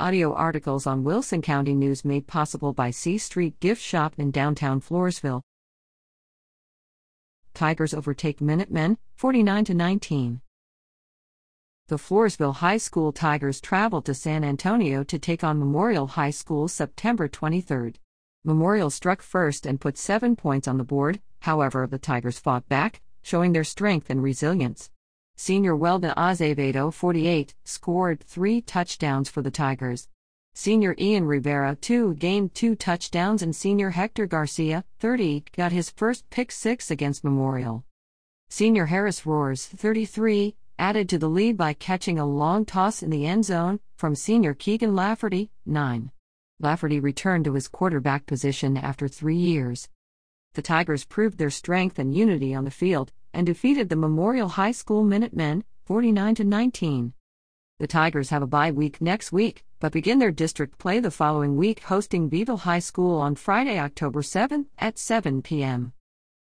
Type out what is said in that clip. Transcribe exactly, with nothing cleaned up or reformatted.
Audio articles on Wilson County News made possible by C Street Gift Shop in downtown Floresville. Tigers overtake Minutemen, forty-nine to nineteen. The Floresville High School Tigers travel to San Antonio to take on Memorial High School September twenty-third. Memorial struck first and put seven points on the board, however the Tigers fought back, showing their strength and resilience. Senior Weldon Azevedo, forty-eight, scored three touchdowns for the Tigers. Senior Ian Rivera, two, gained two touchdowns, and senior Hector Garcia, thirty, got his first pick six against Memorial. Senior Harris Roars, thirty-three, added to the lead by catching a long toss in the end zone from senior Keegan Lafferty, nine. Lafferty returned to his quarterback position after three years. The Tigers proved their strength and unity on the field and defeated the Memorial High School Minutemen, forty-nine to nineteen. The Tigers have a bye week next week, but begin their district play the following week, hosting Beetle High School on Friday, October seventh at seven p.m.